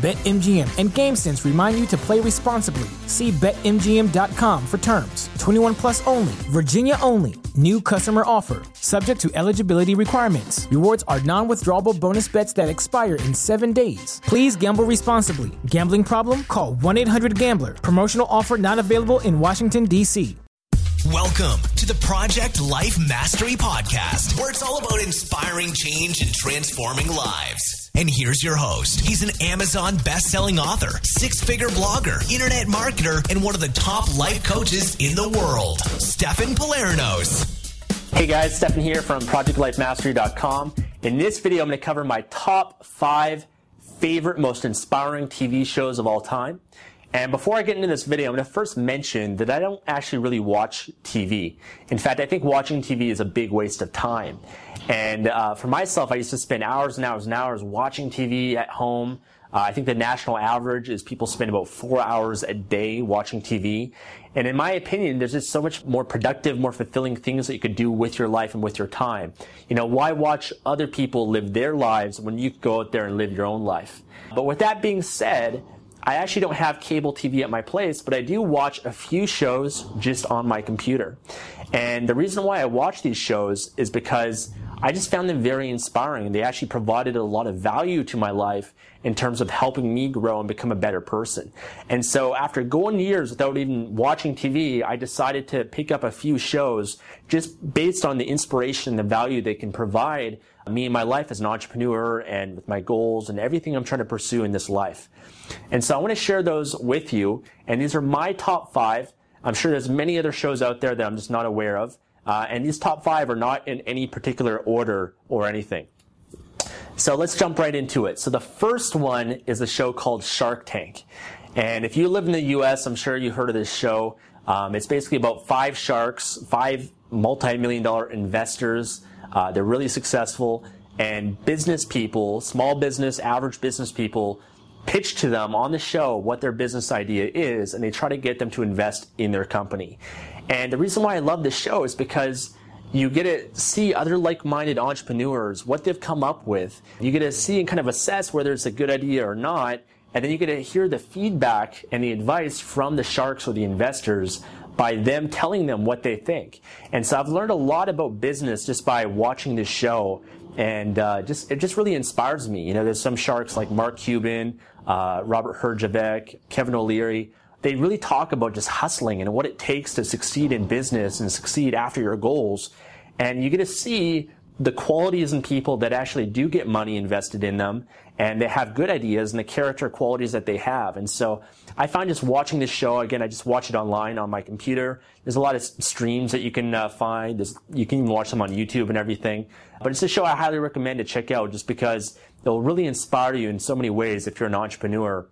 BetMGM and GameSense remind you to play responsibly. See BetMGM.com for terms. 21 plus only. Virginia only. New customer offer. Subject to eligibility requirements. Rewards are non-withdrawable bonus bets that expire in 7 days. Please gamble responsibly. Gambling problem? Call 1-800-GAMBLER. Promotional offer not available in Washington, D.C. Welcome to the Project Life Mastery Podcast, where it's all about inspiring change and transforming lives. And here's your host. He's an Amazon best-selling author, six-figure blogger, internet marketer, and one of the top life coaches in the world, Stefan Pilarinos. Hey guys, Stefan here from ProjectLifeMastery.com. In this video, I'm going to cover my top 5 favorite, most inspiring TV shows of all time. And before I get into this video, I'm going to first mention that I don't actually really watch TV. In fact, I think watching TV is a big waste of time. And for myself, I used to spend hours and hours and hours watching TV at home. I think the national average is people spend about 4 hours a day watching TV. And in my opinion, there's just so much more productive, more fulfilling things that you could do with your life and with your time. You know, why watch other people live their lives when you go out there and live your own life? But with that being said, I actually don't have cable TV at my place, but I do watch a few shows just on my computer. And the reason why I watch these shows is because I just found them very inspiring. They actually provided a lot of value to my life in terms of helping me grow and become a better person. And so after going years without even watching TV, I decided to pick up a few shows just based on the inspiration and the value they can provide me in my life as an entrepreneur and with my goals and everything I'm trying to pursue in this life. And so I want to share those with you. And these are my top 5. I'm sure there's many other shows out there that I'm just not aware of. And these top 5 are not in any particular order or anything. So let's jump right into it. So the first one is a show called Shark Tank. And if you live in the U.S., I'm sure you've heard of this show. It's basically about 5 sharks, 5 multi-million-dollar investors. They're really successful. And business people, small business, average business people, pitch to them on the show what their business idea is, and they try to get them to invest in their company. And the reason why I love this show is because you get to see other like-minded entrepreneurs, what they've come up with. You get to see and kind of assess whether it's a good idea or not, and then you get to hear the feedback and the advice from the sharks or the investors by them telling them what they think. And so I've learned a lot about business just by watching this show, and it just really inspires me. You know, there's some sharks like Mark Cuban, Robert Herjavec, Kevin O'Leary. They really talk about just hustling and what it takes to succeed in business and succeed after your goals. And you get to see the qualities in people that actually do get money invested in them, and they have good ideas and the character qualities that they have. And so I find just watching this show, again, I just watch it online on my computer. There's a lot of streams that you can find. You can even watch them on YouTube and everything. But it's a show I highly recommend to check out just because it'll really inspire you in so many ways if you're an entrepreneur.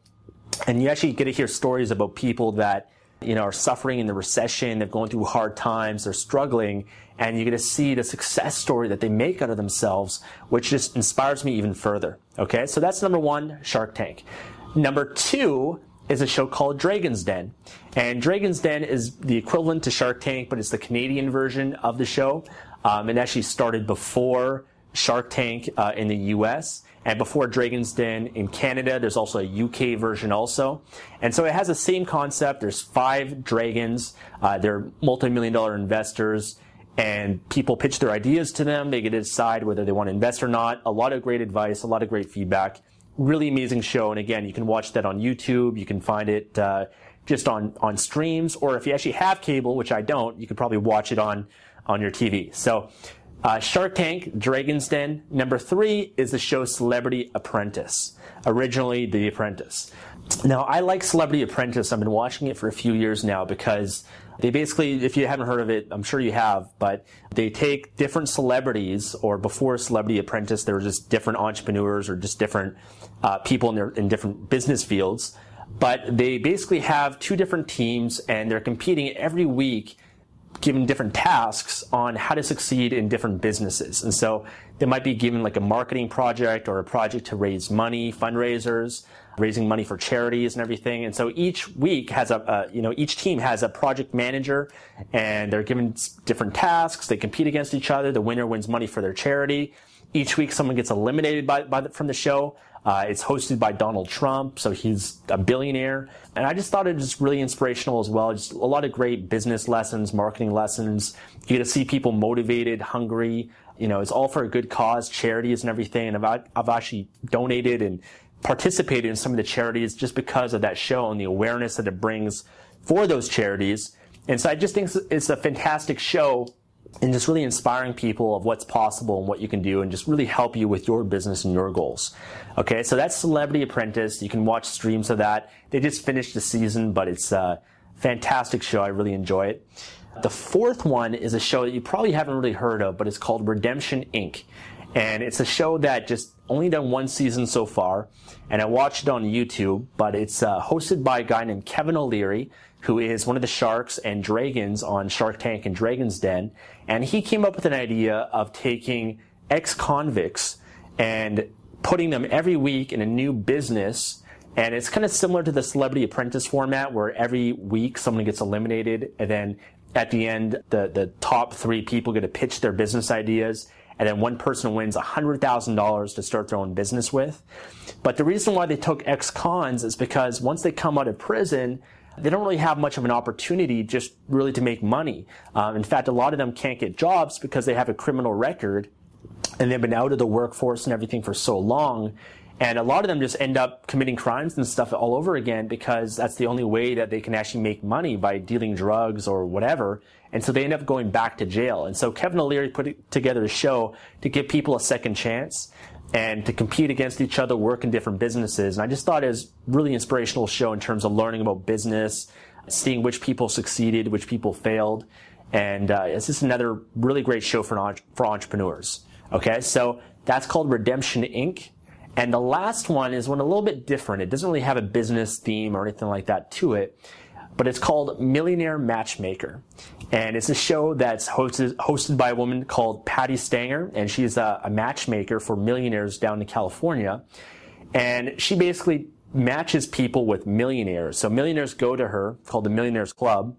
And you actually get to hear stories about people that, you know, are suffering in the recession, they're going through hard times, they're struggling, and you get to see the success story that they make out of themselves, which just inspires me even further. Okay, so that's number 1, Shark Tank. Number 2 is a show called Dragon's Den. And Dragon's Den is the equivalent to Shark Tank, but it's the Canadian version of the show. It actually started before Shark Tank in the U.S., and before Dragon's Den in Canada. There's also a UK version also. And so it has the same concept. There's 5 dragons. They're multi-million-dollar investors, and people pitch their ideas to them. They get to decide whether they want to invest or not. A lot of great advice, a lot of great feedback. Really amazing show. And again, you can watch that on YouTube. You can find it just on streams, or if you actually have cable, which I don't, you could probably watch it on your TV. So Shark Tank, Dragon's Den. Number 3 is the show Celebrity Apprentice, originally The Apprentice. Now, I like Celebrity Apprentice. I've been watching it for a few years now because They basically, if you haven't heard of it, I'm sure you have, but they take different celebrities, or before Celebrity Apprentice, there were just different entrepreneurs or just different people in different business fields. But they basically have two different teams, and they're competing every week, given different tasks on how to succeed in different businesses. And so they might be given like a marketing project or a project to raise money, fundraisers, raising money for charities and everything. And so each week has each team has a project manager, and they're given different tasks. They compete against each other. The winner wins money for their charity. Each week someone gets eliminated from the show. It's hosted by Donald Trump, so he's a billionaire. And I just thought it was really inspirational as well. Just a lot of great business lessons, marketing lessons. You get to see people motivated, hungry. You know, it's all for a good cause, charities and everything. And I've actually donated and participated in some of the charities just because of that show and the awareness that it brings for those charities. And so I just think it's a fantastic show, and just really inspiring people of what's possible and what you can do, and just really help you with your business and your goals. Okay, so that's Celebrity Apprentice. You can watch streams of that. They just finished the season, but it's a fantastic show. I really enjoy it. The fourth one is a show that you probably haven't really heard of, but it's called Redemption Inc. And it's a show that just only done one season so far, and I watched it on YouTube, but it's hosted by a guy named Kevin O'Leary, who is one of the sharks and dragons on Shark Tank and Dragon's Den. And he came up with an idea of taking ex-convicts and putting them every week in a new business. And it's kind of similar to the Celebrity Apprentice format, where every week someone gets eliminated, and then at the end the top three people get to pitch their business ideas, and then one person wins $100,000 to start their own business with. But the reason why they took ex-cons is because once they come out of prison, they don't really have much of an opportunity just really to make money. In fact, a lot of them can't get jobs because they have a criminal record, and they've been out of the workforce and everything for so long. And a lot of them just end up committing crimes and stuff all over again, because that's the only way that they can actually make money, by dealing drugs or whatever. And so they end up going back to jail. And so Kevin O'Leary put together a show to give people a second chance and to compete against each other, work in different businesses. And I just thought it was a really inspirational show in terms of learning about business, seeing which people succeeded, which people failed. And it's just another really great show for entrepreneurs. Okay, so that's called Redemption Inc. And the last one is one a little bit different. It doesn't really have a business theme or anything like that to it, but it's called Millionaire Matchmaker. And it's a show that's hosted by a woman called Patty Stanger, and she's a matchmaker for millionaires down in California. And she basically matches people with millionaires. So millionaires go to her, called the Millionaires Club,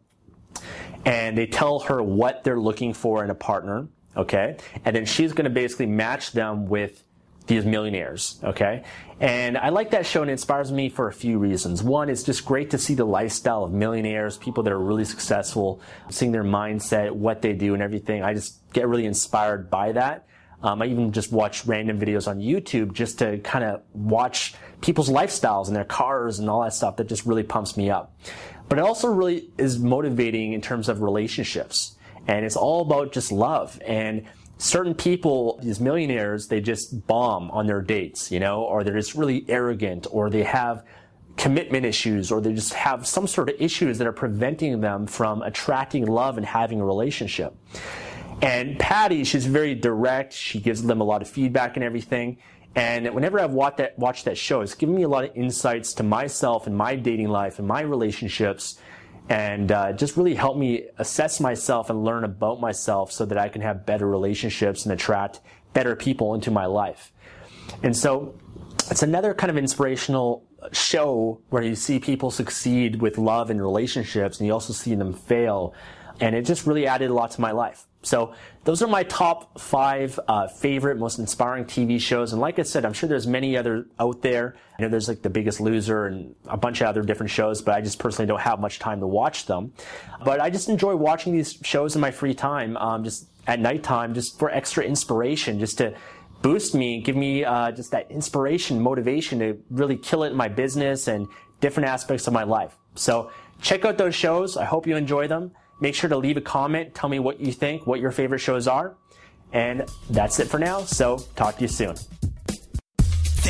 and they tell her what they're looking for in a partner, okay? And then she's gonna basically match them with these millionaires, okay? And I like that show, and it inspires me for a few reasons. One, it's just great to see the lifestyle of millionaires, people that are really successful, seeing their mindset, what they do and everything. I just get really inspired by that. I even just watch random videos on YouTube just to kind of watch people's lifestyles and their cars and all that stuff. That just really pumps me up. But it also really is motivating in terms of relationships. And it's all about just love. And certain people, these millionaires, they just bomb on their dates, you know, or they're just really arrogant, or they have commitment issues, or they just have some sort of issues that are preventing them from attracting love and having a relationship. And Patty, she's very direct. She gives them a lot of feedback and everything. And whenever I've watched that show, it's given me a lot of insights to myself and my dating life and my relationships, and just really help me assess myself and learn about myself so that I can have better relationships and attract better people into my life. And so it's another kind of inspirational show where you see people succeed with love and relationships, and you also see them fail. And it just really added a lot to my life. So those are my top five favorite, most inspiring TV shows. And like I said, I'm sure there's many other out there. I know there's like The Biggest Loser and a bunch of other different shows, but I just personally don't have much time to watch them. But I just enjoy watching these shows in my free time, just at nighttime, just for extra inspiration, just to boost me, give me just that inspiration, motivation to really kill it in my business and different aspects of my life. So check out those shows. I hope you enjoy them. Make sure to leave a comment. Tell me what you think, what your favorite shows are. And that's it for now. So talk to you soon.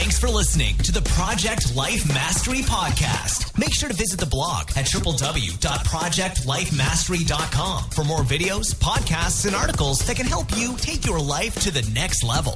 Thanks for listening to the Project Life Mastery podcast. Make sure to visit the blog at www.projectlifemastery.com for more videos, podcasts, and articles that can help you take your life to the next level.